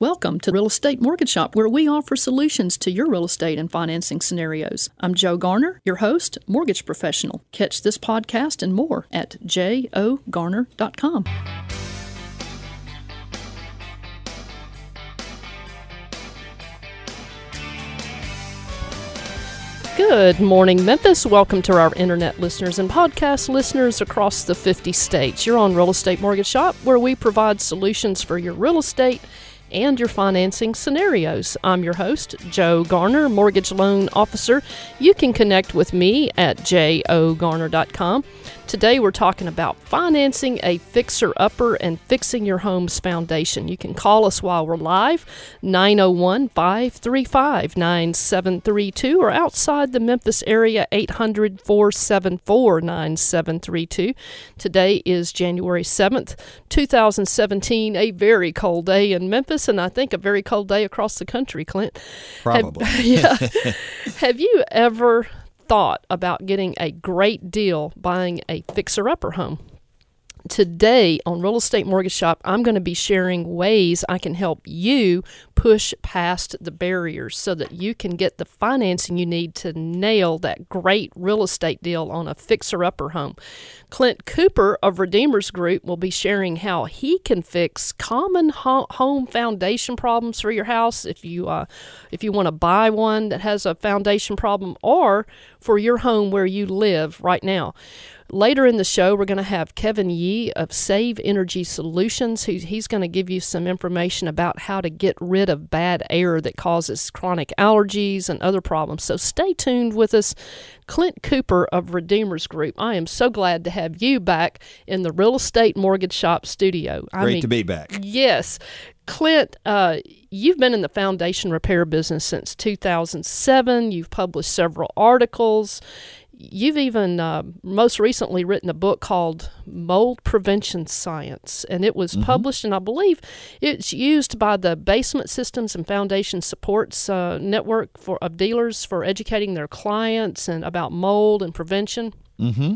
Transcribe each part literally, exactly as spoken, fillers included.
Welcome to Real Estate Mortgage Shop, where we offer solutions to your real estate and financing scenarios. I'm Joe Garner, your host, mortgage professional. Catch this podcast and more at joe garner dot com. Good morning, Memphis. Welcome to our internet listeners and podcast listeners across the fifty states. You're on Real Estate Mortgage Shop, where we provide solutions for your real estate and your financing scenarios. I'm your host, Joe Garner, Mortgage Loan Officer. You can connect with me at joe garner dot com. Today we're talking about financing a fixer-upper and fixing your home's foundation. You can call us while we're live, nine oh one, five three five, nine seven three two, or outside the Memphis area, eight hundred, four seven four, nine seven three two. Today is January seventh, two thousand seventeen, a very cold day in Memphis, and I think a very cold day across the country, Clint. Probably. Have, yeah. Have you ever thought about getting a great deal buying a fixer-upper home? Today on Real Estate Mortgage Shop, I'm going to be sharing ways I can help you push past the barriers so that you can get the financing you need to nail that great real estate deal on a fixer-upper home. Clint Cooper of Redeemers Group will be sharing how he can fix common ho- home foundation problems for your house if you uh, if you want to buy one that has a foundation problem, or for your home where you live right now. Later in the show, we're going to have Kevin Yi of Save Energy Solutions. Who, he's going to give you some information about how to get rid of bad air that causes chronic allergies and other problems. So stay tuned with us. Clint Cooper of Redeemers Group, I am so glad to have you back in the Real Estate Mortgage Shop studio. Great I mean, to be back. Yes. Clint, uh, you've been in the foundation repair business since two thousand seven. You've published several articles. You've even uh, most recently written a book called Mold Prevention Science, and it was mm-hmm. published, and I believe it's used by the Basement Systems and Foundation Supports uh, network for, of dealers for educating their clients and about mold and prevention. Mm-hmm.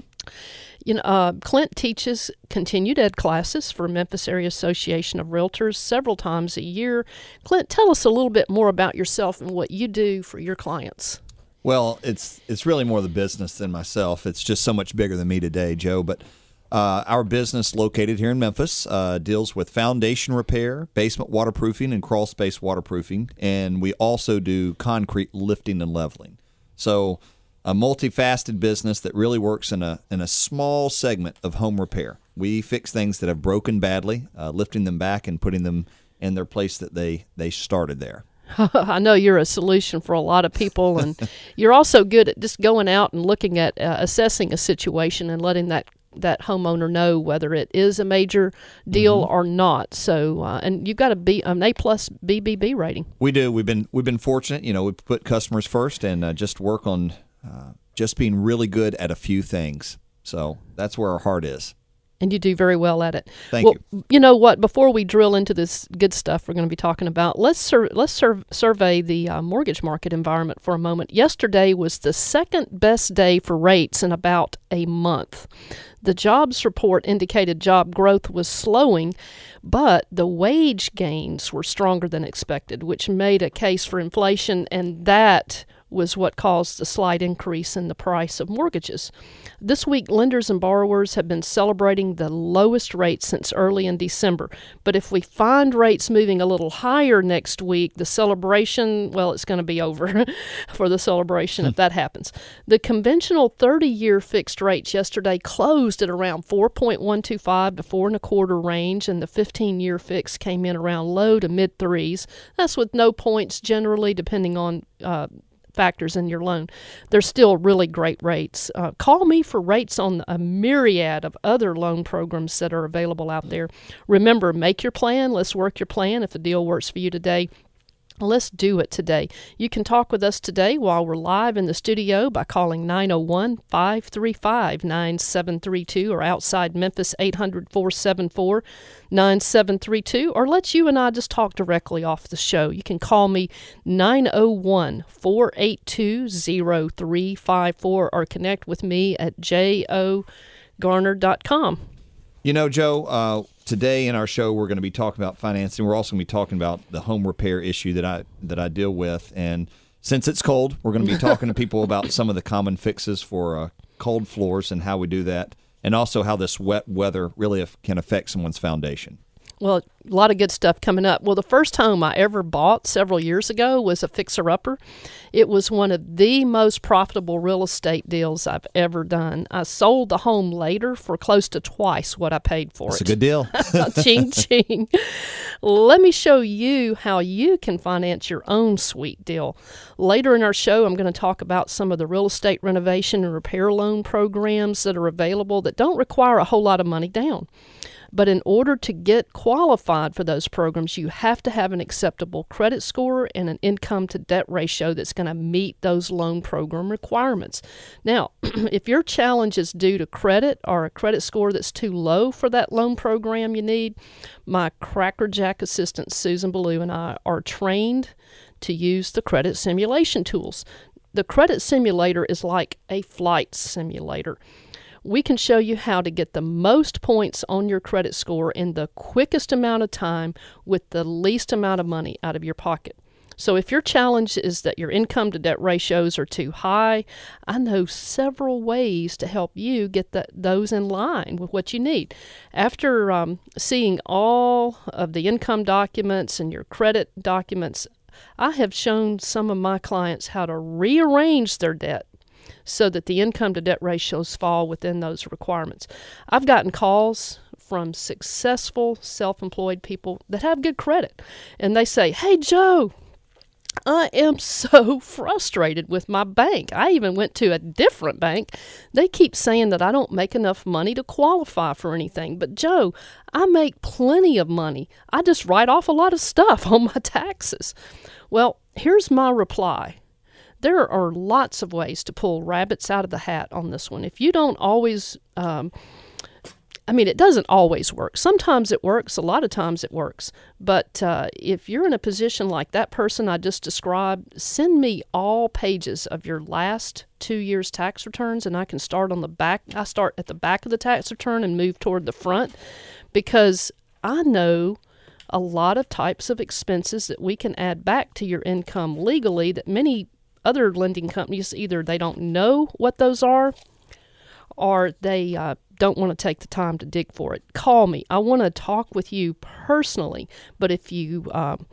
You know, uh, Clint teaches continued ed classes for Memphis Area Association of Realtors several times a year. Clint, tell us a little bit more about yourself and what you do for your clients. Well, it's it's really more the business than myself. It's just so much bigger than me today, Joe. But uh, our business located here in Memphis uh, deals with foundation repair, basement waterproofing, and crawl space waterproofing. And we also do concrete lifting and leveling. So a multifaceted business that really works in a in a small segment of home repair. We fix things that have broken badly, uh, lifting them back and putting them in their place that they, they started there. I know you're a solution for a lot of people, and you're also good at just going out and looking at uh, assessing a situation and letting that, that homeowner know whether it is a major deal mm-hmm. or not. So, uh, and you've got a B, an A plus B B B rating. We do. We've been we've been fortunate. You know, we put customers first and uh, just work on uh, just being really good at a few things. So that's where our heart is. And you do very well at it. Thank well, you. You know what? Before we drill into this good stuff we're going to be talking about, let's sur- let's sur- survey the uh, mortgage market environment for a moment. Yesterday was the second best day for rates in about a month. The jobs report indicated job growth was slowing, but the wage gains were stronger than expected, which made a case for inflation, and that was what caused the slight increase in the price of mortgages. This week, lenders and borrowers have been celebrating the lowest rates since early in December. But if we find rates moving a little higher next week, the celebration, well, it's going to be over for the celebration if that happens. The conventional thirty-year fixed rates yesterday closed at around four point one two five to four and a quarter range, and the fifteen-year fix came in around low to mid threes. That's with no points generally, depending on uh, factors in your loan. They're still really great rates. Uh, call me for rates on a myriad of other loan programs that are available out there. Remember, make your plan. Let's work your plan. If the deal works for you today, let's do it today. You can talk with us today while we're live in the studio by calling nine oh one, five three five, nine seven three two or outside Memphis eight hundred, four seven four, nine seven three two, or let you and I just talk directly off the show. You can call me nine oh one, four eight two, oh three five four or connect with me at joe garner dot com. You know, Joe, uh, Today in our show, we're going to be talking about financing. We're also going to be talking about the home repair issue that I that I deal with. And since it's cold, we're going to be talking to people about some of the common fixes for uh, cold floors and how we do that, and also how this wet weather really can affect someone's foundation. Well, a lot of good stuff coming up. Well, the first home I ever bought several years ago was a fixer-upper. It was one of the most profitable real estate deals I've ever done. I sold the home later for close to twice what I paid for it. That's a good deal. Ching, ching. Let me show you how you can finance your own sweet deal. Later in our show, I'm going to talk about some of the real estate renovation and repair loan programs that are available that don't require a whole lot of money down. But in order to get qualified for those programs, you have to have an acceptable credit score and an income-to-debt ratio that's going to meet those loan program requirements. Now, if your challenge is due to credit or a credit score that's too low for that loan program you need, my Crackerjack assistant, Susan Ballou, and I are trained to use the credit simulation tools. The credit simulator is like a flight simulator. We can show you how to get the most points on your credit score in the quickest amount of time with the least amount of money out of your pocket. So if your challenge is that your income to debt ratios are too high, I know several ways to help you get that, those in line with what you need. After um, seeing all of the income documents and your credit documents, I have shown some of my clients how to rearrange their debt so that the income-to-debt ratios fall within those requirements. I've gotten calls from successful self-employed people that have good credit, and they say, "Hey, Joe, I am so frustrated with my bank. I even went to a different bank. They keep saying that I don't make enough money to qualify for anything. But, Joe, I make plenty of money. I just write off a lot of stuff on my taxes." Well, here's my reply. There are lots of ways to pull rabbits out of the hat on this one. If you don't always, um, I mean, it doesn't always work. Sometimes it works. A lot of times it works. But uh, if you're in a position like that person I just described, send me all pages of your last two years' tax returns, and I can start on the back. I start at the back of the tax return and move toward the front, because I know a lot of types of expenses that we can add back to your income legally that many other lending companies, either they don't know what those are or they uh, don't want to take the time to dig for it. Call me. I want to talk with you personally, but if you, um,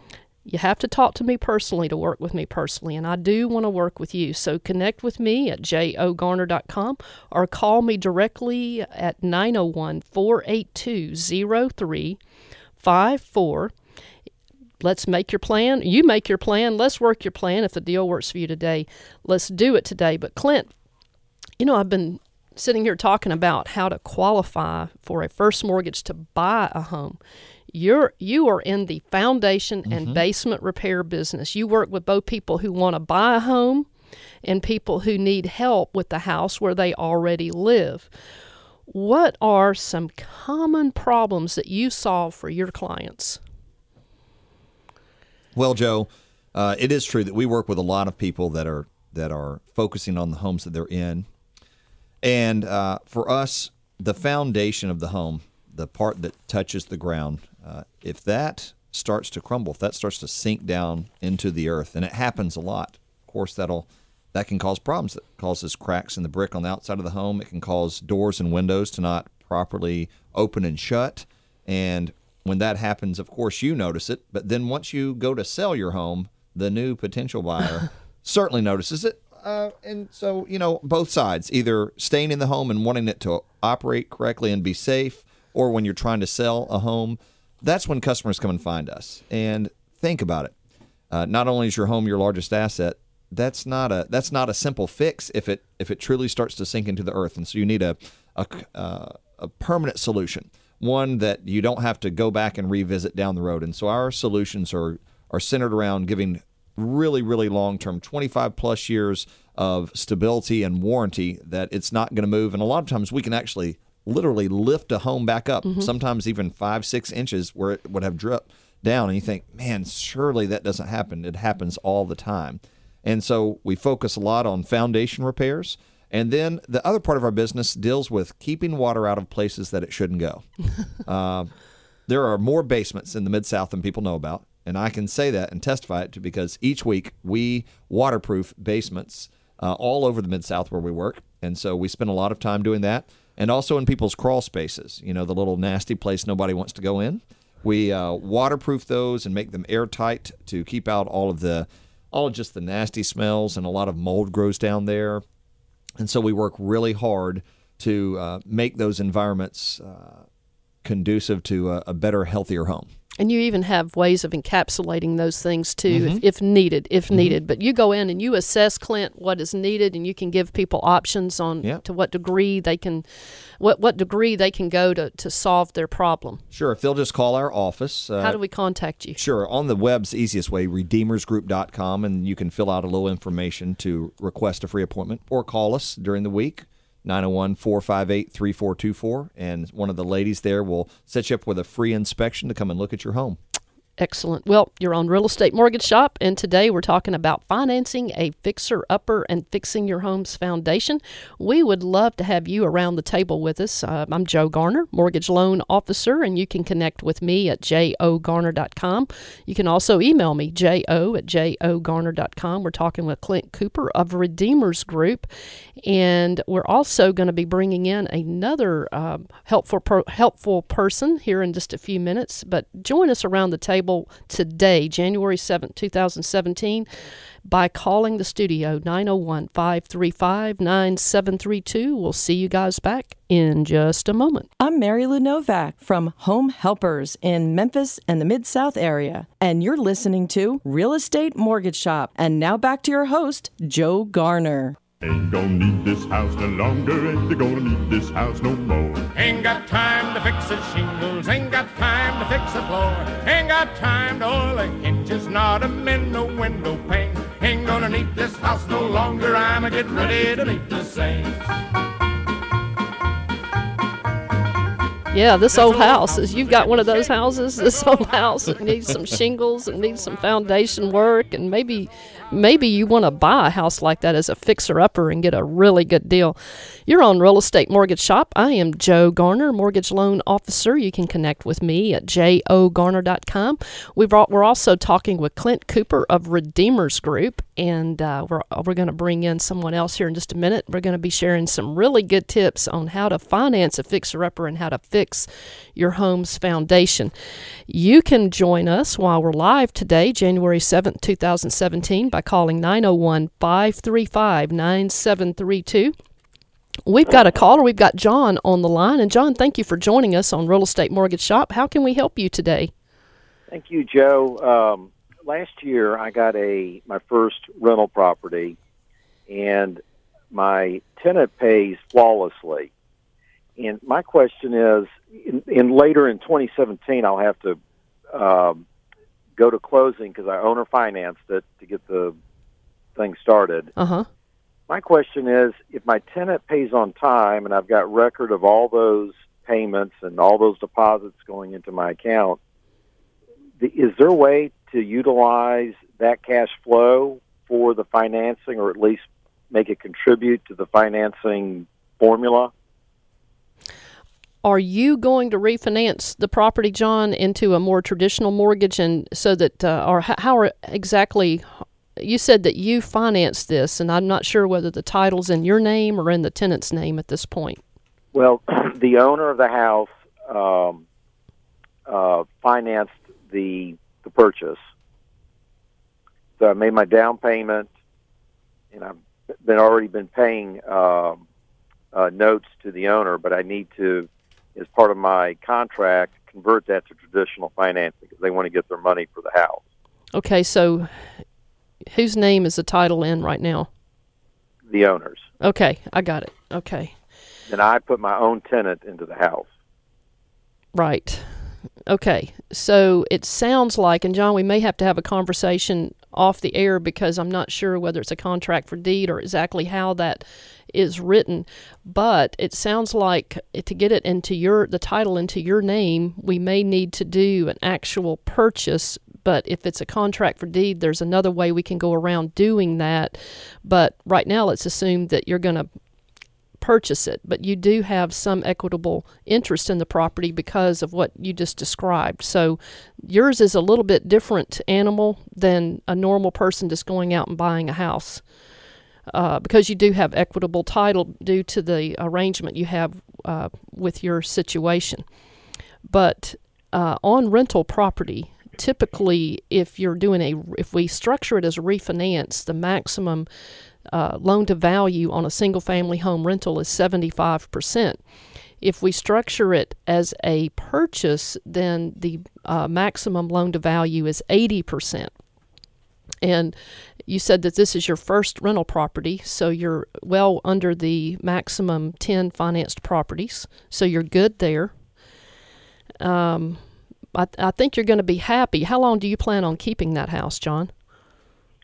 you have to talk to me personally to work with me personally, and I do want to work with you. So connect with me at joe garner dot com or call me directly at nine oh one, four eight two, oh three five four. Let's make your plan. You make your plan. Let's work your plan. If the deal works for you today, let's do it today. But Clint, you know, I've been sitting here talking about how to qualify for a first mortgage to buy a home. You're, you are in the foundation mm-hmm. and basement repair business. You work with both people who want to buy a home and people who need help with the house where they already live. What are some common problems that you solve for your clients? Well, Joe, uh, it is true that we work with a lot of people that are that are focusing on the homes that they're in. And uh, for us, the foundation of the home, the part that touches the ground, uh, if that starts to crumble, if that starts to sink down into the earth, and it happens a lot, of course, that'll that can cause problems. It causes cracks in the brick on the outside of the home. It can cause doors and windows to not properly open and shut, and when that happens, of course, you notice it. But then once you go to sell your home, the new potential buyer certainly notices it. Uh, and so, you know, both sides, either staying in the home and wanting it to operate correctly and be safe, or when you're trying to sell a home, that's when customers come and find us. And think about it. Uh, not only is your home your largest asset, that's not a that's not a simple fix if it if it truly starts to sink into the earth. And so you need a a, uh, a permanent solution. One that you don't have to go back and revisit down the road. And so our solutions are are centered around giving really, really long-term, twenty-five plus years of stability and warranty that it's not going to move. And a lot of times we can actually literally lift a home back up, mm-hmm. sometimes even five, six inches where it would have dripped down. And you think, man, surely that doesn't happen. It happens all the time. And so we focus a lot on foundation repairs. And then the other part of our business deals with keeping water out of places that it shouldn't go. uh, There are more basements in the Mid-South than people know about, and I can say that and testify it to because each week we waterproof basements uh, all over the Mid-South where we work, and so we spend a lot of time doing that, and also in people's crawl spaces, you know, the little nasty place nobody wants to go in. We uh, waterproof those and make them airtight to keep out all of the, all of just the nasty smells, and a lot of mold grows down there, and so we work really hard to uh, make those environments uh, conducive to a, a better, healthier home. And you even have ways of encapsulating those things, too, mm-hmm. if, if needed, if mm-hmm. needed. But you go in and you assess, Clint, what is needed, and you can give people options on yep. to what degree they can what what degree they can go to, to solve their problem. Sure. If they'll just call our office. Uh, How do we contact you? Sure. On the web's easiest way, redeemers group dot com, and you can fill out a little information to request a free appointment, or call us during the week. nine oh one, four five eight, three four two four, and one of the ladies there will set you up with a free inspection to come and look at your home. Excellent. Well, you're on Real Estate Mortgage Shop, and today we're talking about financing a fixer-upper and fixing your home's foundation. We would love to have you around the table with us. Uh, I'm Joe Garner, Mortgage Loan Officer, and you can connect with me at j o garner dot com. You can also email me, j o at j o garner dot com. We're talking with Clint Cooper of Redeemers Group, and we're also going to be bringing in another uh, helpful, per- helpful person here in just a few minutes, but join us around the table today, January seventh, two thousand seventeen, by calling the studio nine oh one, five three five, nine seven three two. We'll see you guys back in just a moment. I'm Mary Lou Novak from Home Helpers in Memphis and the Mid-South area, and you're listening to Real Estate Mortgage Shop. And now back to your host, Joe Garner. Ain't gonna need this house no longer, ain't gonna need this house no more. Ain't got time to fix the shingles, ain't got time to fix the floor. Ain't got time to oil the hinges, not a mend no window pane. Ain't gonna need this house no longer, I'm a get ready to meet the saints. Yeah, this old house, is you've got one of those houses, this old house that needs some shingles and needs some foundation work, and maybe maybe you want to buy a house like that as a fixer-upper and get a really good deal. You're on Real Estate Mortgage Shop. I am Joe Garner, Mortgage Loan Officer. You can connect with me at j o garner dot com. We brought, we're also talking with Clint Cooper of Redeemers Group, and uh, we're, we're going to bring in someone else here in just a minute. We're going to be sharing some really good tips on how to finance a fixer-upper and how to fix your home's foundation. You can join us while we're live today, January seventh, two thousand seventeen, by calling nine oh one, five three five, nine seven three two. We've got a caller. We've got John on the line. And John, thank you for joining us on Real Estate Mortgage Shop. How can we help you today? Thank you, Joe. Um, last year, I got a my first rental property, and my tenant pays flawlessly. And my question is, in, in later in twenty seventeen, I'll have to um, go to closing because I owner financed it to get the thing started. Uh-huh. My question is, if my tenant pays on time and I've got record of all those payments and all those deposits going into my account, the, is there a way to utilize that cash flow for the financing, or at least make it contribute to the financing formula? Are you going to refinance the property, John, into a more traditional mortgage, and so that, uh, or how, how are exactly? You said that you financed this, and I'm not sure whether the title's in your name or in the tenant's name at this point. Well, the owner of the house um, uh, financed the the purchase, so I made my down payment, and I've been already been paying uh, uh, notes to the owner, but I need to, as part of my contract, convert that to traditional financing because they want to get their money for the house. Okay, so whose name is the title in right now? The owner's. Okay, I got it. Okay. And I put my own tenant into the house. Right. Okay, so it sounds like, and John, we may have to have a conversation off the air because I'm not sure whether it's a contract for deed or exactly how that is written, but it sounds like to get it into your the title into your name, we may need to do an actual purchase. But if it's a contract for deed, there's another way we can go around doing that. But right now, let's assume that you're going to purchase it, but you do have some equitable interest in the property because of what you just described. So yours is a little bit different animal than a normal person just going out and buying a house, uh, because you do have equitable title due to the arrangement you have uh, with your situation. But uh, on rental property, typically, if you're doing a, if we structure it as a refinance, the maximum uh, loan to value on a single family home rental is seventy-five percent. If we structure it as a purchase, then the uh, maximum loan to value is eighty percent. And you said that this is your first rental property, so you're well under the maximum ten financed properties, so you're good there. Um, I, th- I think you're going to be happy. How long do you plan on keeping that house, John?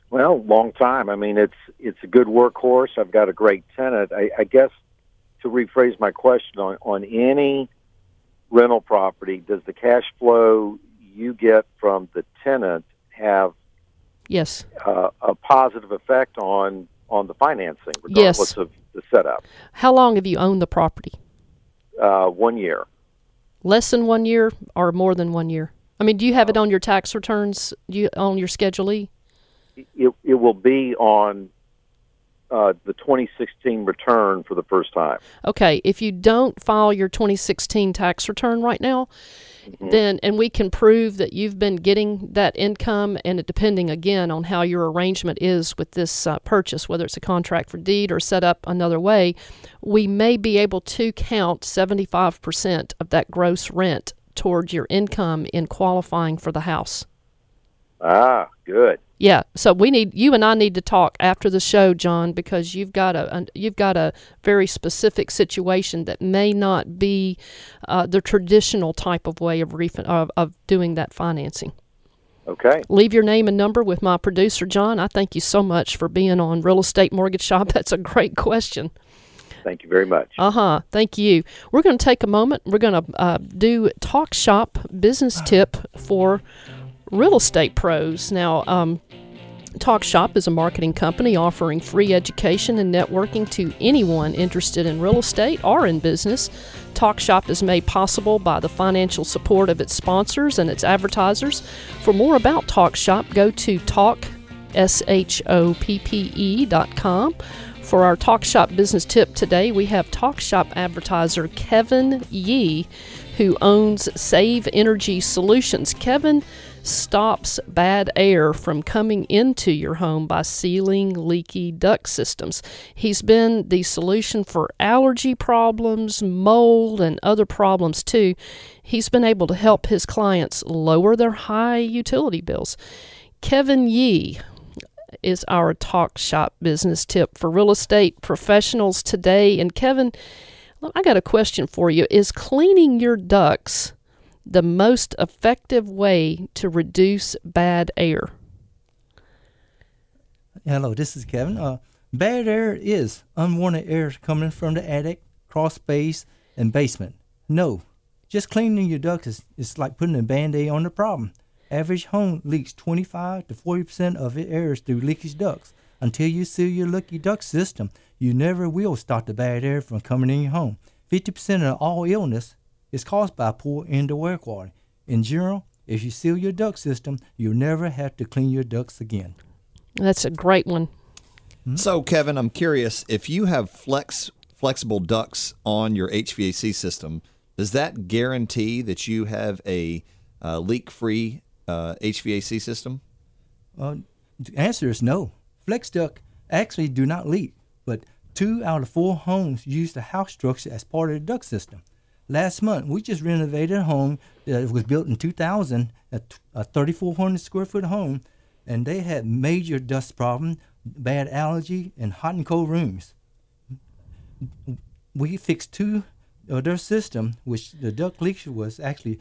Well, long time. I mean, it's it's a good workhorse. I've got a great tenant. I, I guess to rephrase my question, on, on any rental property, does the cash flow you get from the tenant have yes uh, a positive effect on, on the financing, regardless yes. of the setup? How long have you owned the property? Uh, one year. Less than one year or more than one year? I mean, do you have it on your tax returns? Do you on your Schedule E? It, it will be on uh, the twenty sixteen return for the first time. Okay. If you don't file your twenty sixteen tax return right now, mm-hmm. then, and we can prove that you've been getting that income, and it, depending again on how your arrangement is with this uh, purchase, whether it's a contract for deed or set up another way, we may be able to count seventy-five percent of that gross rent towards your income in qualifying for the house. Ah, good. Yeah, so we need, you and I need to talk after the show, John, because you've got a you've got a very specific situation that may not be uh, the traditional type of way of, ref- of of doing that financing. Okay. Leave your name and number with my producer, John. I thank you so much for being on Real Estate Mortgage Shop. That's a great question. Thank you very much. Uh-huh. Thank you. We're going to take a moment. We're going to uh, do Talk Shoppe business tip for real estate pros. Now, um, Talk Shoppe is a marketing company offering free education and networking to anyone interested in real estate or in business. Talk Shoppe is made possible by the financial support of its sponsors and its advertisers. For more about Talk Shoppe, go to talk shoppe dot com. For our Talk Shoppe business tip today, we have Talk Shoppe advertiser Kevin Yi, who owns Save Energy Solutions. Kevin stops bad air from coming into your home by sealing leaky duct systems. He's been the solution for allergy problems, mold, and other problems too. He's been able to help his clients lower their high utility bills. Kevin Yi is our Talk Shoppe business tip for real estate professionals today. And Kevin, I got a question for you. Is cleaning your ducts the most effective way to reduce bad air? Hello, this is Kevin. Uh, bad air is unwanted air coming from the attic, crawl space, and basement. No, just cleaning your ducts is, is like putting a Band-Aid on the problem. Average home leaks twenty-five to forty percent of its air through leakage ducts. Until you seal your leaky duct system, you never will stop the bad air from coming in your home. fifty percent of all illness is caused by poor indoor air quality. In general, if you seal your duct system, you'll never have to clean your ducts again. That's a great one. Mm-hmm. So, Kevin, I'm curious, if you have flex flexible ducts on your H V A C system, does that guarantee that you have a uh, leak-free uh, H V A C system? Uh, the answer is no. Flex duct actually do not leak, but two out of four homes use the house structure as part of the duct system. Last month, we just renovated a home that was built in two thousand, a thirty-four hundred square foot home, and they had major dust problem, bad allergy, and hot and cold rooms. We fixed two of their system, which the duct leak was actually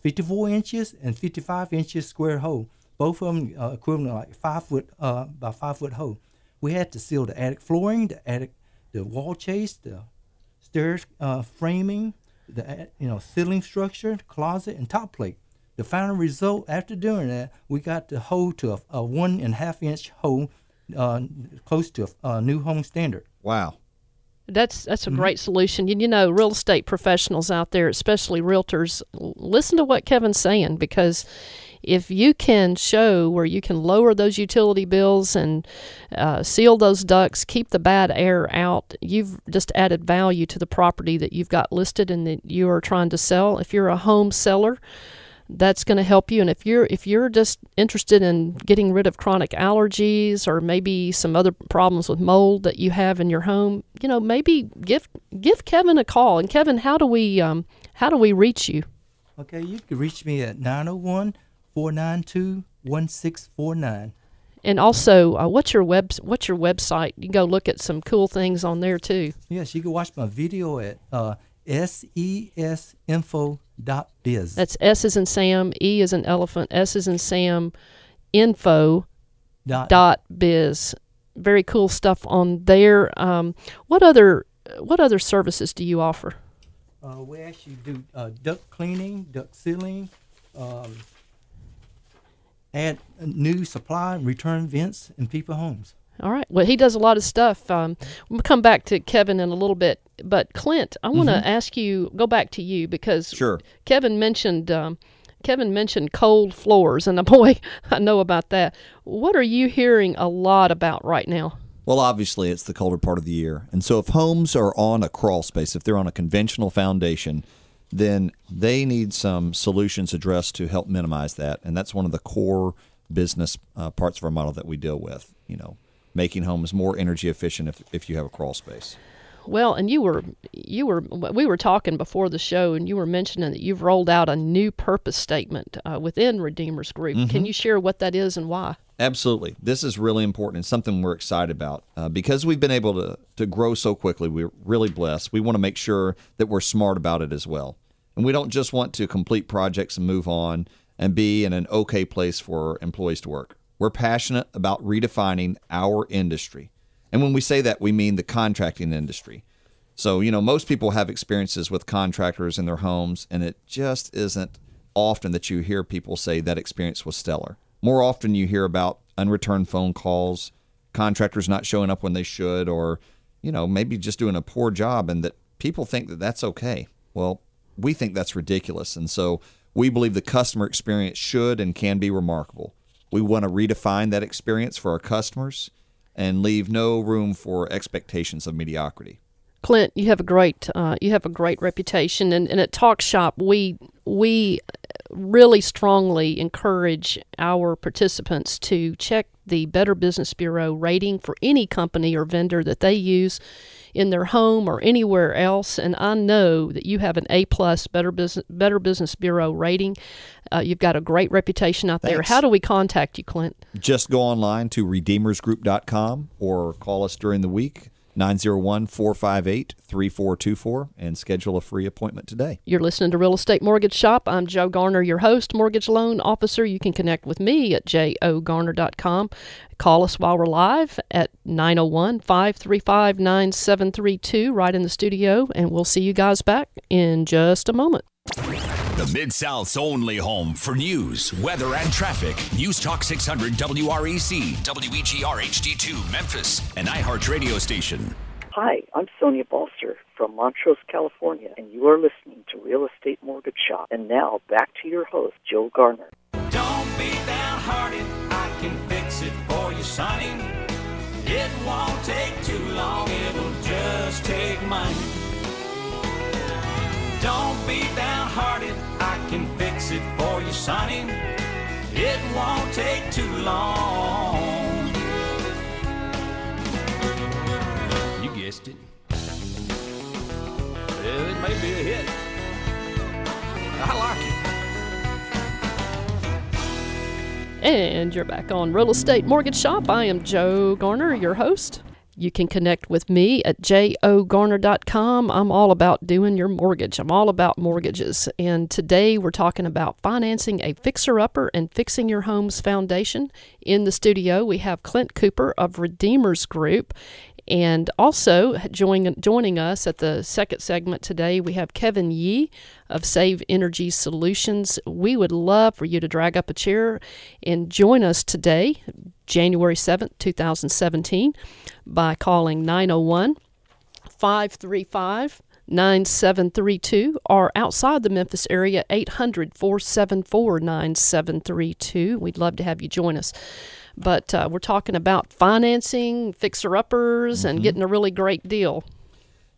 fifty-four inches and fifty-five inches square hole. Both of them uh, equivalent to like five foot uh, by five foot hole. We had to seal the attic flooring, the attic, the wall chase, the stairs uh, framing, the you know ceiling structure, closet, and top plate. The final result after doing that, we got the hole to a, a one and a half inch hole, uh, close to a, a new home standard. Wow. That's that's a mm-hmm. great solution. You, you know, real estate professionals out there, especially realtors, listen to what Kevin's saying, because if you can show where you can lower those utility bills and uh, seal those ducts, keep the bad air out, you've just added value to the property that you've got listed and that you are trying to sell. If you're a home seller, that's going to help you. And if you're if you're just interested in getting rid of chronic allergies or maybe some other problems with mold that you have in your home, you know, maybe give give Kevin a call. And Kevin, how do we um, how do we reach you? Okay, you can reach me at nine oh one, four nine two, one six four nine. And also, uh, what's your web what's your website? You can go look at some cool things on there too. Yes, you can watch my video at uh, sesinfo dot biz. That's S as in Sam, E as in elephant, S as in Sam, info dot, dot biz. Very cool stuff on there. Um, what other what other services do you offer? Uh, we actually do uh, duct cleaning, duct sealing, um, add new supply, return vents, and people homes. All right. Well, he does a lot of stuff. Um, we'll come back to Kevin in a little bit. But, Clint, I want to mm-hmm. ask you, go back to you, because sure. Kevin mentioned um, Kevin mentioned cold floors, and boy, I know about that. What are you hearing a lot about right now? Well, obviously, it's the colder part of the year. And so if homes are on a crawl space, if they're on a conventional foundation, then they need some solutions addressed to help minimize that. And that's one of the core business uh, parts of our model that we deal with, you know, making homes more energy efficient if, if you have a crawl space. Well, and you were, you were, we were talking before the show, and you were mentioning that you've rolled out a new purpose statement uh, within Redeemers Group. Mm-hmm. Can you share what that is and why? Absolutely. This is really important and something we're excited about. Uh, because we've been able to, to grow so quickly, we're really blessed. We want to make sure that we're smart about it as well. And we don't just want to complete projects and move on and be in an okay place for employees to work. We're passionate about redefining our industry. And when we say that, we mean the contracting industry. So, you know, most people have experiences with contractors in their homes, and it just isn't often that you hear people say that experience was stellar. More often you hear about unreturned phone calls, contractors not showing up when they should, or, you know, maybe just doing a poor job, and that people think that that's okay. Well, we think that's ridiculous. And so we believe the customer experience should and can be remarkable. We want to redefine that experience for our customers and leave no room for expectations of mediocrity. Clint, you have a great uh, you have a great reputation, and, and at Talk Shoppe, we we really strongly encourage our participants to check the Better Business Bureau rating for any company or vendor that they use in their home or anywhere else. And I know that you have an A plus Better Business Better Business Bureau rating. Uh, you've got a great reputation out there. Thanks. How do we contact you, Clint? Just go online to redeemers group dot com or call us during the week. nine oh one, four five eight, three four two four and schedule a free appointment today. You're listening to Real Estate Mortgage Shop. I'm Joe Garner, your host, mortgage loan officer. You can connect with me at joe garner dot com. Call us while we're live at nine oh one, five three five, nine seven three two right in the studio, and we'll see you guys back in just a moment. The Mid-South's only home for news, weather, and traffic. News Talk six hundred W R E C, W E G R H D two, Memphis, and iHeart Radio Station. Hi, I'm Sonia Balser from Montrose, California, and you are listening to Real Estate Mortgage Shop. And now, back to your host, Joe Garner. Don't be downhearted. I can fix it for you, Sonny. It won't take too long. It'll just take money. Don't be downhearted, I can fix it for you, Sonny. It won't take too long. You guessed it. Well, it may be a hit. I like it. And you're back on Real Estate Mortgage Shop. I am Joe Garner, your host. You can connect with me at joe garner dot com. I'm all about doing your mortgage. I'm all about mortgages. And today we're talking about financing a fixer-upper and fixing your home's foundation. In the studio, we have Clint Cooper of Redeemers Group. And also join, joining us at the second segment today, we have Kevin Yi of Save Energy Solutions. We would love for you to drag up a chair and join us today, January seventh, two thousand seventeen, by calling 901 five three five, nine seven three two or outside the Memphis area, eight hundred, four seven four, nine seven three two. We'd love to have you join us. But uh, we're talking about financing, fixer-uppers, mm-hmm. and getting a really great deal.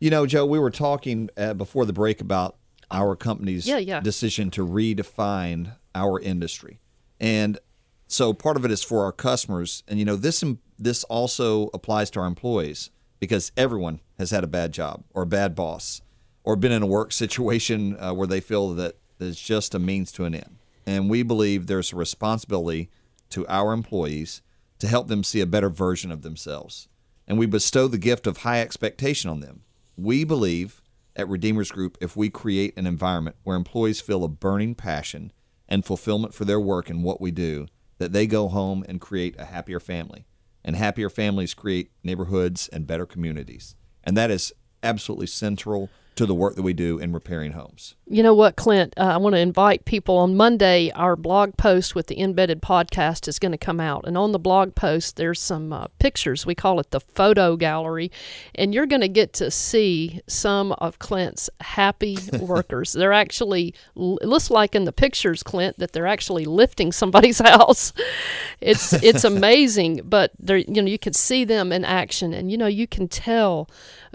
You know, Joe, we were talking uh, before the break about our company's yeah, yeah. decision to redefine our industry. And so part of it is for our customers. And, you know, this this also applies to our employees, because everyone has had a bad job or a bad boss or been in a work situation uh, where they feel that it's just a means to an end. And we believe there's a responsibility to our employees to help them see a better version of themselves. And we bestow the gift of high expectation on them. We believe at Redeemers Group, if we create an environment where employees feel a burning passion and fulfillment for their work and what we do, that they go home and create a happier family. And happier families create neighborhoods and better communities. And that is absolutely central to the work that we do in repairing homes. You know what, Clint? Uh, I want to invite people. On Monday, our blog post with the embedded podcast is going to come out. And on the blog post, there's some uh, pictures. We call it the photo gallery. And you're going to get to see some of Clint's happy workers. They're actually, it looks like in the pictures, Clint, that they're actually lifting somebody's house. It's it's amazing. But they're, you know, you can see them in action. And, you know, you can tell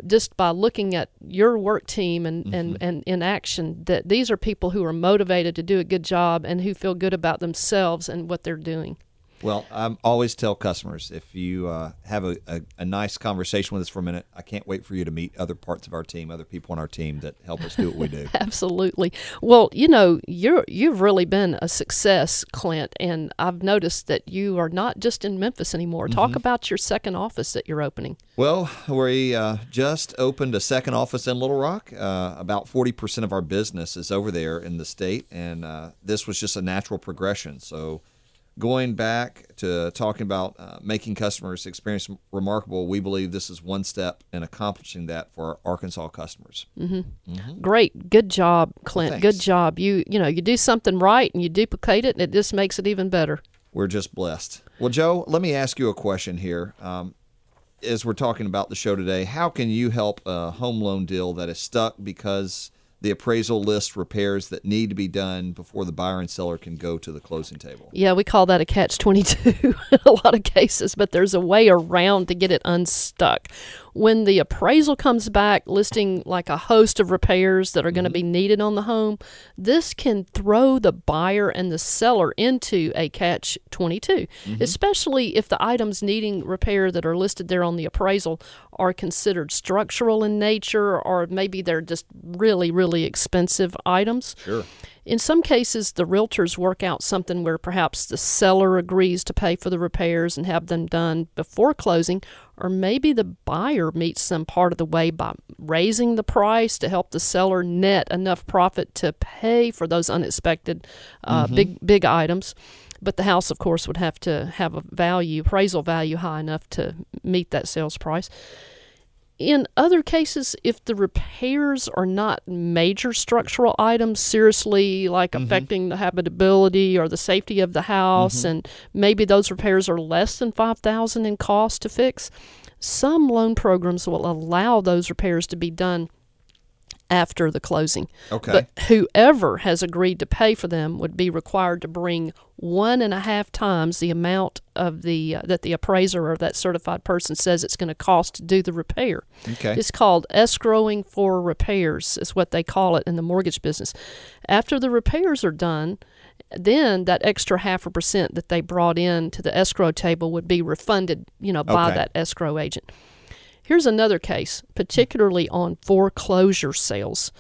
just by looking at your work team and, mm-hmm. and, and in action that these are people who are motivated to do a good job and who feel good about themselves and what they're doing. Well, I always tell customers, if you uh, have a, a, a nice conversation with us for a minute, I can't wait for you to meet other parts of our team, other people on our team that help us do what we do. Absolutely. Well, you know, you're, you've really been a success, Clint, and I've noticed that you are not just in Memphis anymore. Mm-hmm. Talk about your second office that you're opening. Well, we uh, just opened a second office in Little Rock. Uh, about forty percent of our business is over there in the state, and uh, this was just a natural progression. So going back to talking about uh, making customers' experience remarkable, we believe this is one step in accomplishing that for our Arkansas customers. Mm-hmm. Mm-hmm. Great. Good job, Clint. Well, good job. You you know, you do something right and you duplicate it, and it just makes it even better. We're just blessed. Well, Joe, let me ask you a question here. Um, as we're talking about the show today, how can you help a home loan deal that is stuck because the appraisal lists repairs that need to be done before the buyer and seller can go to the closing table? Yeah, we call that a catch twenty-two in a lot of cases, but there's a way around to get it unstuck. When the appraisal comes back listing like a host of repairs that are going to be needed on the home, this can throw the buyer and the seller into a catch twenty-two, mm-hmm. especially if the items needing repair that are listed there on the appraisal are considered structural in nature, or maybe they're just really, really expensive items. Sure. In some cases, the realtors work out something where perhaps the seller agrees to pay for the repairs and have them done before closing, or maybe the buyer meets them part of the way by raising the price to help the seller net enough profit to pay for those unexpected uh, mm-hmm. big big items. But the house, of course, would have to have a value, appraisal value high enough to meet that sales price. In other cases, if the repairs are not major structural items, seriously, like mm-hmm. affecting the habitability or the safety of the house, mm-hmm. and maybe those repairs are less than five thousand dollars in cost to fix, some loan programs will allow those repairs to be done after the closing. Okay. But whoever has agreed to pay for them would be required to bring one and a half times the amount of the uh, that the appraiser or that certified person says it's going to cost to do the repair. Okay. It's called escrowing for repairs, is what they call it in the mortgage business. After the repairs are done, then that extra half a percent that they brought in to the escrow table would be refunded, you know, by okay. that escrow agent. Here's another case, particularly on foreclosure sales.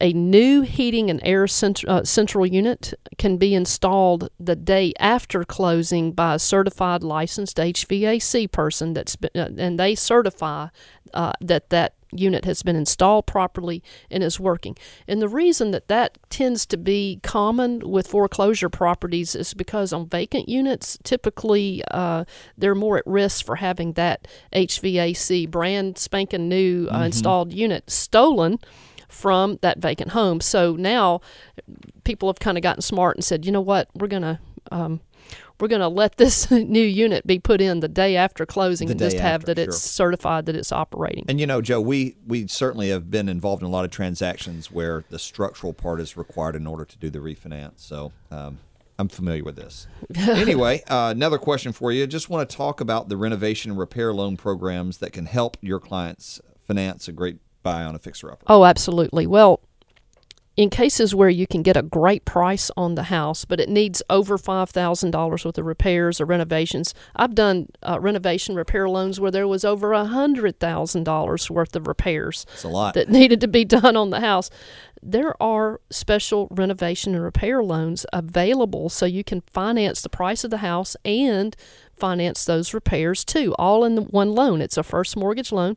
A new heating and air cent- uh, central unit can be installed the day after closing by a certified licensed H V A C person, that's been, uh, and they certify uh, that that unit has been installed properly and is working. And the reason that that tends to be common with foreclosure properties is because on vacant units, typically uh, they're more at risk for having that H V A C brand spanking new uh, mm-hmm. installed unit stolen from that vacant home. So now people have kind of gotten smart and said, you know what, we're going to um, we're going to let this new unit be put in the day after closing and just have that it's certified that it's operating. And, you know, Joe, we, we certainly have been involved in a lot of transactions where the structural part is required in order to do the refinance. So um, I'm familiar with this. Anyway, uh, another question for you. Just want to talk about the renovation and repair loan programs that can help your clients finance a great buy on a fixer-upper. Oh, absolutely. Well, in cases where you can get a great price on the house, but it needs over five thousand dollars worth of repairs or renovations. I've done uh, renovation repair loans where there was over one hundred thousand dollars worth of repairs. That's a lot. That needed to be done on the house. There are special renovation and repair loans available so you can finance the price of the house and finance those repairs too, all in one loan. It's a first mortgage loan.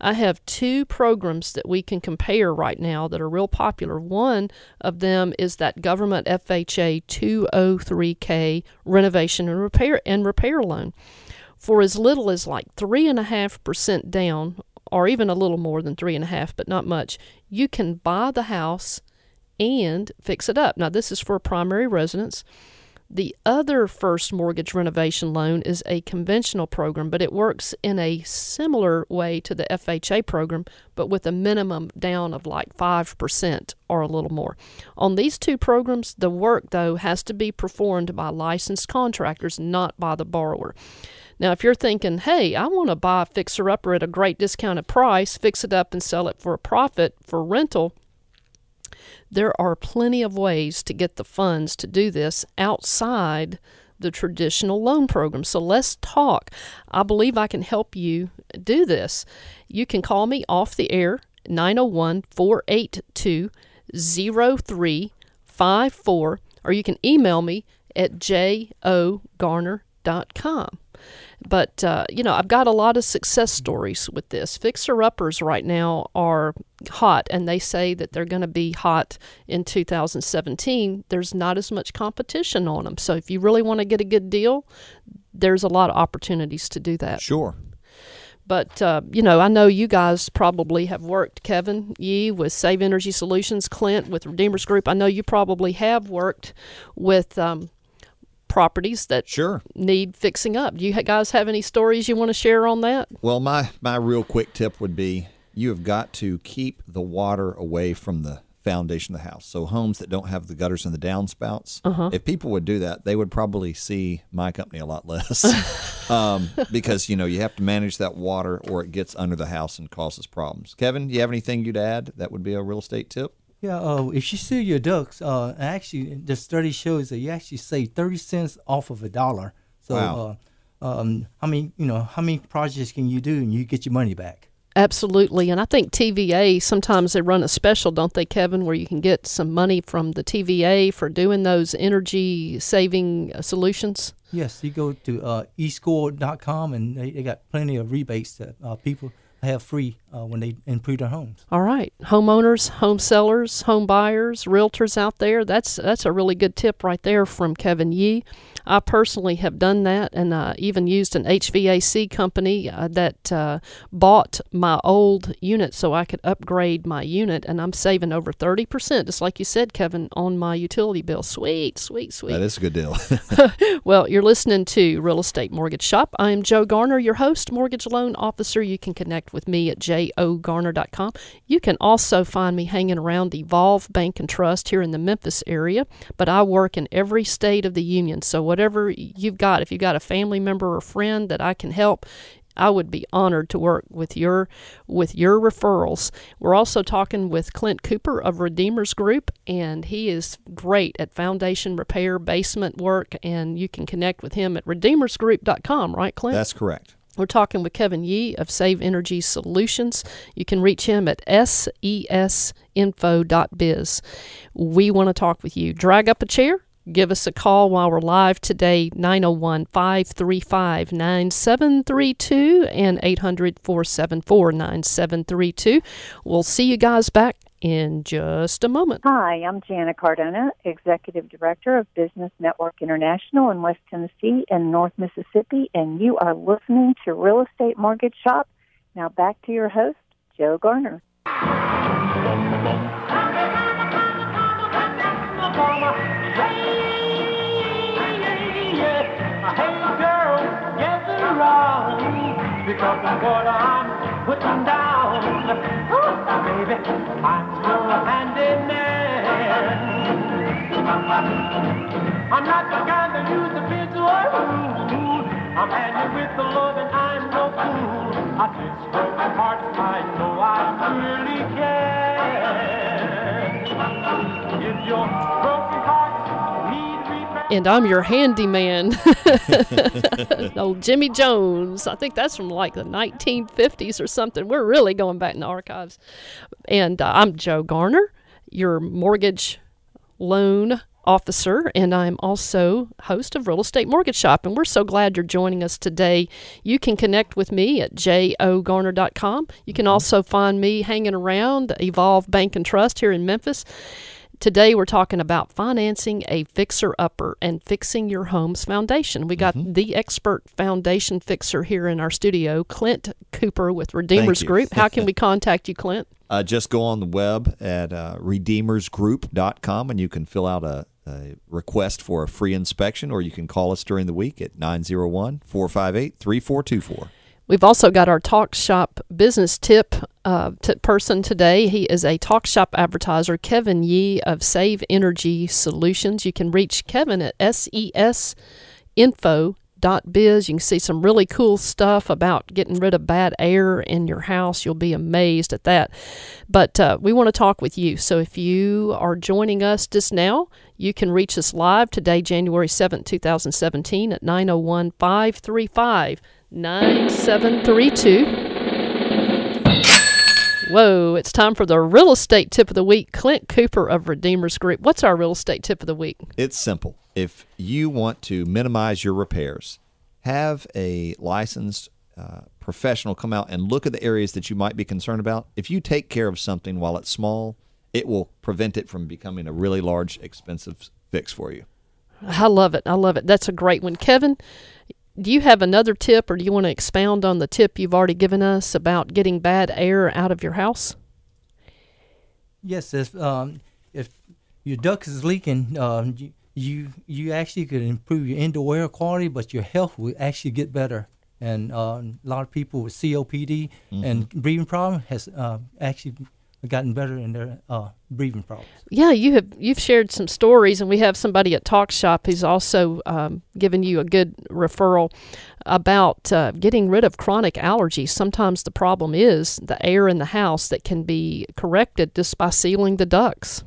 I have two programs that we can compare right now that are real popular. One of them is that government F H A two oh three K renovation and repair and repair loan. For as little as like three and a half percent down, or even a little more than three and a half, but not much, you can buy the house and fix it up. Now, this is for a primary residence. The other first mortgage renovation loan is a conventional program, but it works in a similar way to the F H A program, but with a minimum down of like five percent or a little more. On these two programs, the work, though, has to be performed by licensed contractors, not by the borrower. Now, if you're thinking, hey, I want to buy a fixer-upper at a great discounted price, fix it up and sell it for a profit for rental, there are plenty of ways to get the funds to do this outside the traditional loan program. So let's talk. I believe I can help you do this. You can call me off the air, nine oh one, four eight two, oh three five four, or you can email me at joe garner dot com. But, uh, you know, I've got a lot of success stories with this. Fixer-uppers right now are hot, and they say that they're going to be hot in two thousand seventeen. There's not as much competition on them. So if you really want to get a good deal, there's a lot of opportunities to do that. Sure. But, uh, you know, I know you guys probably have worked, Kevin Yi with Save Energy Solutions, Clint with Redeemers Group. I know you probably have worked with um, properties that sure need fixing up. Do you guys have any stories you want to share on that? Well, my, my real quick tip would be you have got to keep the water away from the foundation of the house. So homes that don't have the gutters and the downspouts, uh-huh. if people would do that, they would probably see my company a lot less um, because, you know, you have to manage that water or it gets under the house and causes problems. Kevin, do you have anything you'd add that would be a real estate tip? Yeah, uh, if you seal your ducts, uh, actually, the study shows that you actually save thirty cents off of a dollar. So, wow. uh, um, how many, you know, how many projects can you do and you get your money back? Absolutely. And I think T V A, sometimes they run a special, don't they, Kevin, where you can get some money from the T V A for doing those energy saving solutions? Yes, you go to uh, e score dot com and they, they got plenty of rebates to uh, people. Have free uh, when they improve their homes. All right. Homeowners, home sellers, home buyers, realtors out there, that's that's a really good tip right there from Kevin Yi. I personally have done that and uh, even used an H V A C company uh, that uh, bought my old unit so I could upgrade my unit, and I'm saving over thirty percent, just like you said, Kevin, on my utility bill. Sweet, sweet, sweet. That is a good deal. Well, you're listening to Real Estate Mortgage Shop. I am Joe Garner, your host, mortgage loan officer. You can connect with me at joe garner dot com. You can also find me hanging around Evolve Bank and Trust here in the Memphis area, but I work in every state of the union, so what Whatever you've got, if you've got a family member or friend that I can help, I would be honored to work with your with your referrals. We're also talking with Clint Cooper of Redeemers Group, and he is great at foundation repair, basement work, and you can connect with him at redeemers group dot com, right, Clint? That's correct. We're talking with Kevin Yi of Save Energy Solutions. You can reach him at S E S info dot biz. We want to talk with you. Drag up a chair. Give us a call while we're live today, nine oh one, five three five, nine seven three two and eight hundred, four seven four, nine seven three two. We'll see you guys back in just a moment. Hi, I'm Janet Cardona, Executive Director of Business Network International in West Tennessee and North Mississippi, and you are listening to Real Estate Mortgage Shop. Now back to your host, Joe Garner. Hey! Yeah. because of what I'm putting down. Ooh, baby, I'm still a handyman. I'm not the kind that use the visual rule. I'm handy with the love and I'm no fool. I just broke my heart, I know I really can. If your broken heart need repair. And I'm your handyman. Old Jimmy Jones. I think that's from like the nineteen fifties or something. We're really going back in the archives. And uh, I'm Joe Garner, your mortgage loan officer, and I'm also host of Real Estate Mortgage Shop, and we're so glad you're joining us today. You can connect with me at j o garner dot com. You can also find me hanging around Evolve Bank and Trust here in Memphis. Today we're talking about financing a fixer-upper and fixing your home's foundation. We got mm-hmm. the expert foundation fixer here in our studio, Clint Cooper with Redeemers Group. How can we contact you, Clint? Uh, just go on the web at uh, redeemers group dot com, and you can fill out a a request for a free inspection, or you can call us during the week at nine oh one, four five eight, three four two four. We've also got our Talk Shoppe business tip uh, t- person today. He is a Talk Shoppe advertiser, Kevin Yi of Save Energy Solutions. You can reach Kevin at sesinfo dot biz. You can see some really cool stuff about getting rid of bad air in your house. You'll be amazed at that. But uh, we want to talk with you. So if you are joining us just now, you can reach us live today, January seventh, two thousand seventeen at nine oh one, five three five, nine seven three two. Whoa, it's time for the real estate tip of the week. Clint Cooper of Redeemers Group. What's our real estate tip of the week? It's simple. If you want to minimize your repairs, have a licensed uh, professional come out and look at the areas that you might be concerned about. If you take care of something while it's small, it will prevent it from becoming a really large, expensive fix for you. I love it. I love it. That's a great one. Kevin, do you have another tip, or do you want to expound on the tip you've already given us about getting bad air out of your house? Yes, if, um, if your duct is leaking, um, you, you you actually could improve your indoor air quality, but your health will actually get better. And uh, a lot of people with C O P D mm-hmm. and breathing problem has uh, actually gotten better in their uh, breathing problems. Yeah, you have you've shared some stories, and we have somebody at Talk Shoppe who's also um, given you a good referral about uh, getting rid of chronic allergies. Sometimes the problem is the air in the house that can be corrected just by sealing the ducts.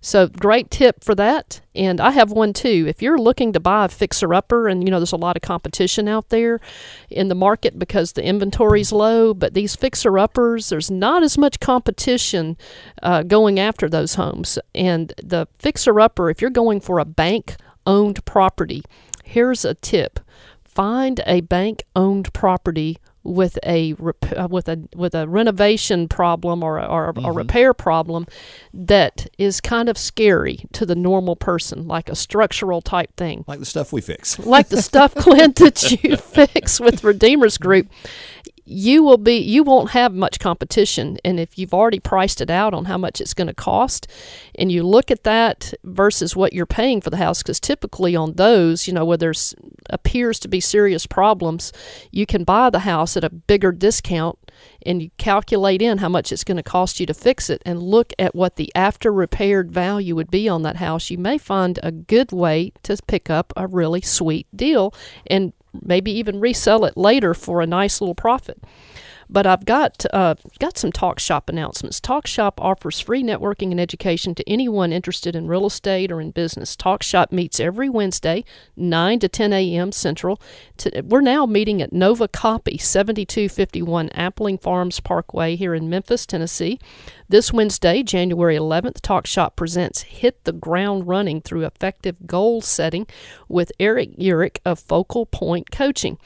So great tip for that. And I have one too. If you're looking to buy a fixer-upper, and you know there's a lot of competition out there in the market because the inventory's low, but these fixer-uppers, there's not as much competition uh, going after those homes. And the fixer-upper, if you're going for a bank-owned property, here's a tip. Find a bank-owned property with a with a with a renovation problem or a, or a mm-hmm. repair problem that is kind of scary to the normal person, like a structural type thing, like the stuff we fix, like the stuff, Clint, that you fix with Redeemers Group. You will be you won't have much competition, and if you've already priced it out on how much it's going to cost, and you look at that versus what you're paying for the house, because typically on those, you know, where there's appears to be serious problems, you can buy the house at a bigger discount, and you calculate in how much it's going to cost you to fix it, and look at what the after repaired value would be on that house. You may find a good way to pick up a really sweet deal and maybe even resell it later for a nice little profit. But I've got uh, got some Talk Shoppe announcements. Talk Shoppe offers free networking and education to anyone interested in real estate or in business. Talk Shoppe meets every Wednesday, nine to ten a.m. Central. To, we're now meeting at Nova Copy, seventy-two fifty-one Appling Farms Parkway here in Memphis, Tennessee. This Wednesday, January eleventh, Talk Shoppe presents Hit the Ground Running Through Effective Goal Setting with Eric Urich of Focal Point Coaching.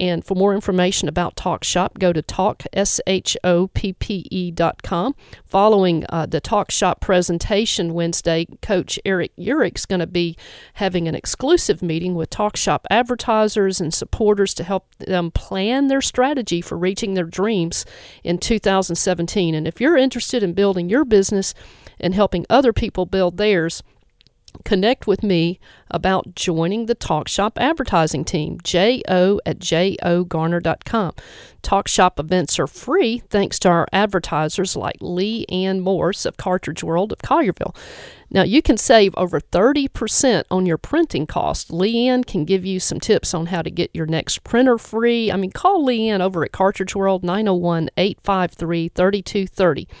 And for more information about Talk Shoppe, go to talk shoppe dot com. Following uh, the Talk Shoppe presentation Wednesday, Coach Eric Urich's going to be having an exclusive meeting with Talk Shoppe advertisers and supporters to help them plan their strategy for reaching their dreams in two thousand seventeen. And if you're interested in building your business and helping other people build theirs, connect with me about joining the Talk Shoppe advertising team, jo at jogarner dot com. Talk Shoppe events are free thanks to our advertisers like Lee Ann Morse of Cartridge World of Collierville. Now, you can save over thirty percent on your printing cost. Lee Ann can give you some tips on how to get your next printer free. I mean, call Lee Ann over at Cartridge World, nine oh one, eight five three, three two three oh.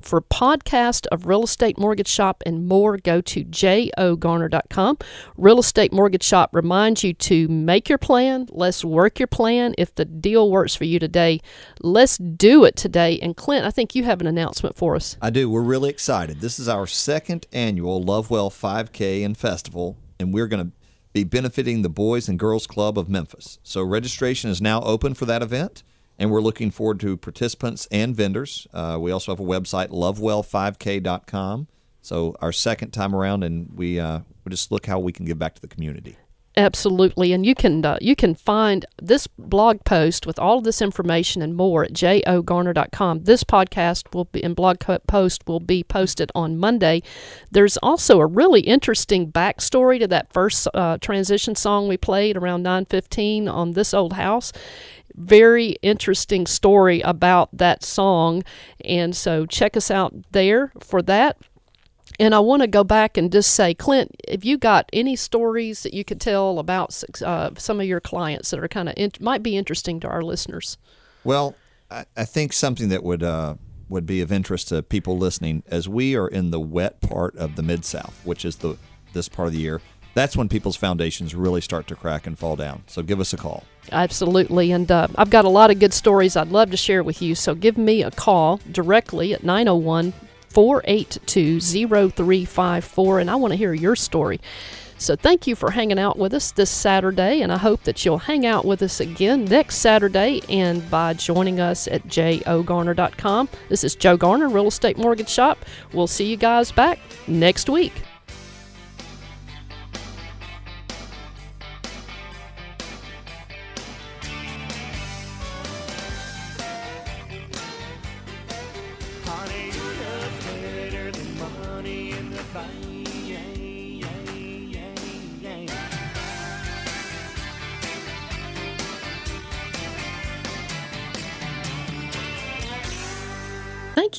For podcast of Real Estate Mortgage Shoppe and more, go to jo garner dot com. Real Estate Mortgage Shoppe reminds you to make your plan. Let's work your plan. If the deal works for you today, let's do it today. And Clint, I think you have an announcement for us. I do. We're really excited. This is our second annual LoveWell five K and Festival, and we're going to be benefiting the Boys and Girls Club of Memphis. So registration is now open for that event. And we're looking forward to participants and vendors. Uh, we also have a website, love well five k dot com. So our second time around, and we uh, we'll just look how we can give back to the community. Absolutely. And you can uh, you can find this blog post with all of this information and more at jo garner dot com. This podcast will be and blog post will be posted on Monday. There's also a really interesting backstory to that first uh, transition song we played around nine fifteen on This Old House. Very interesting story about that song. And so check us out there for that. And I want to go back and just say, Clint, if you got any stories that you could tell about uh, some of your clients that are kind of in- might be interesting to our listeners. Well, I, I think something that would uh, would be of interest to people listening, as we are in the wet part of the Mid-South, which is the this part of the year. That's when people's foundations really start to crack and fall down. So give us a call. Absolutely. And uh, I've got a lot of good stories I'd love to share with you. So give me a call directly at nine oh one, four eight two, oh three five four. And I want to hear your story. So thank you for hanging out with us this Saturday. And I hope that you'll hang out with us again next Saturday and by joining us at jo garner dot com. This is Joe Garner, Real Estate Mortgage Shoppe. We'll see you guys back next week. Thank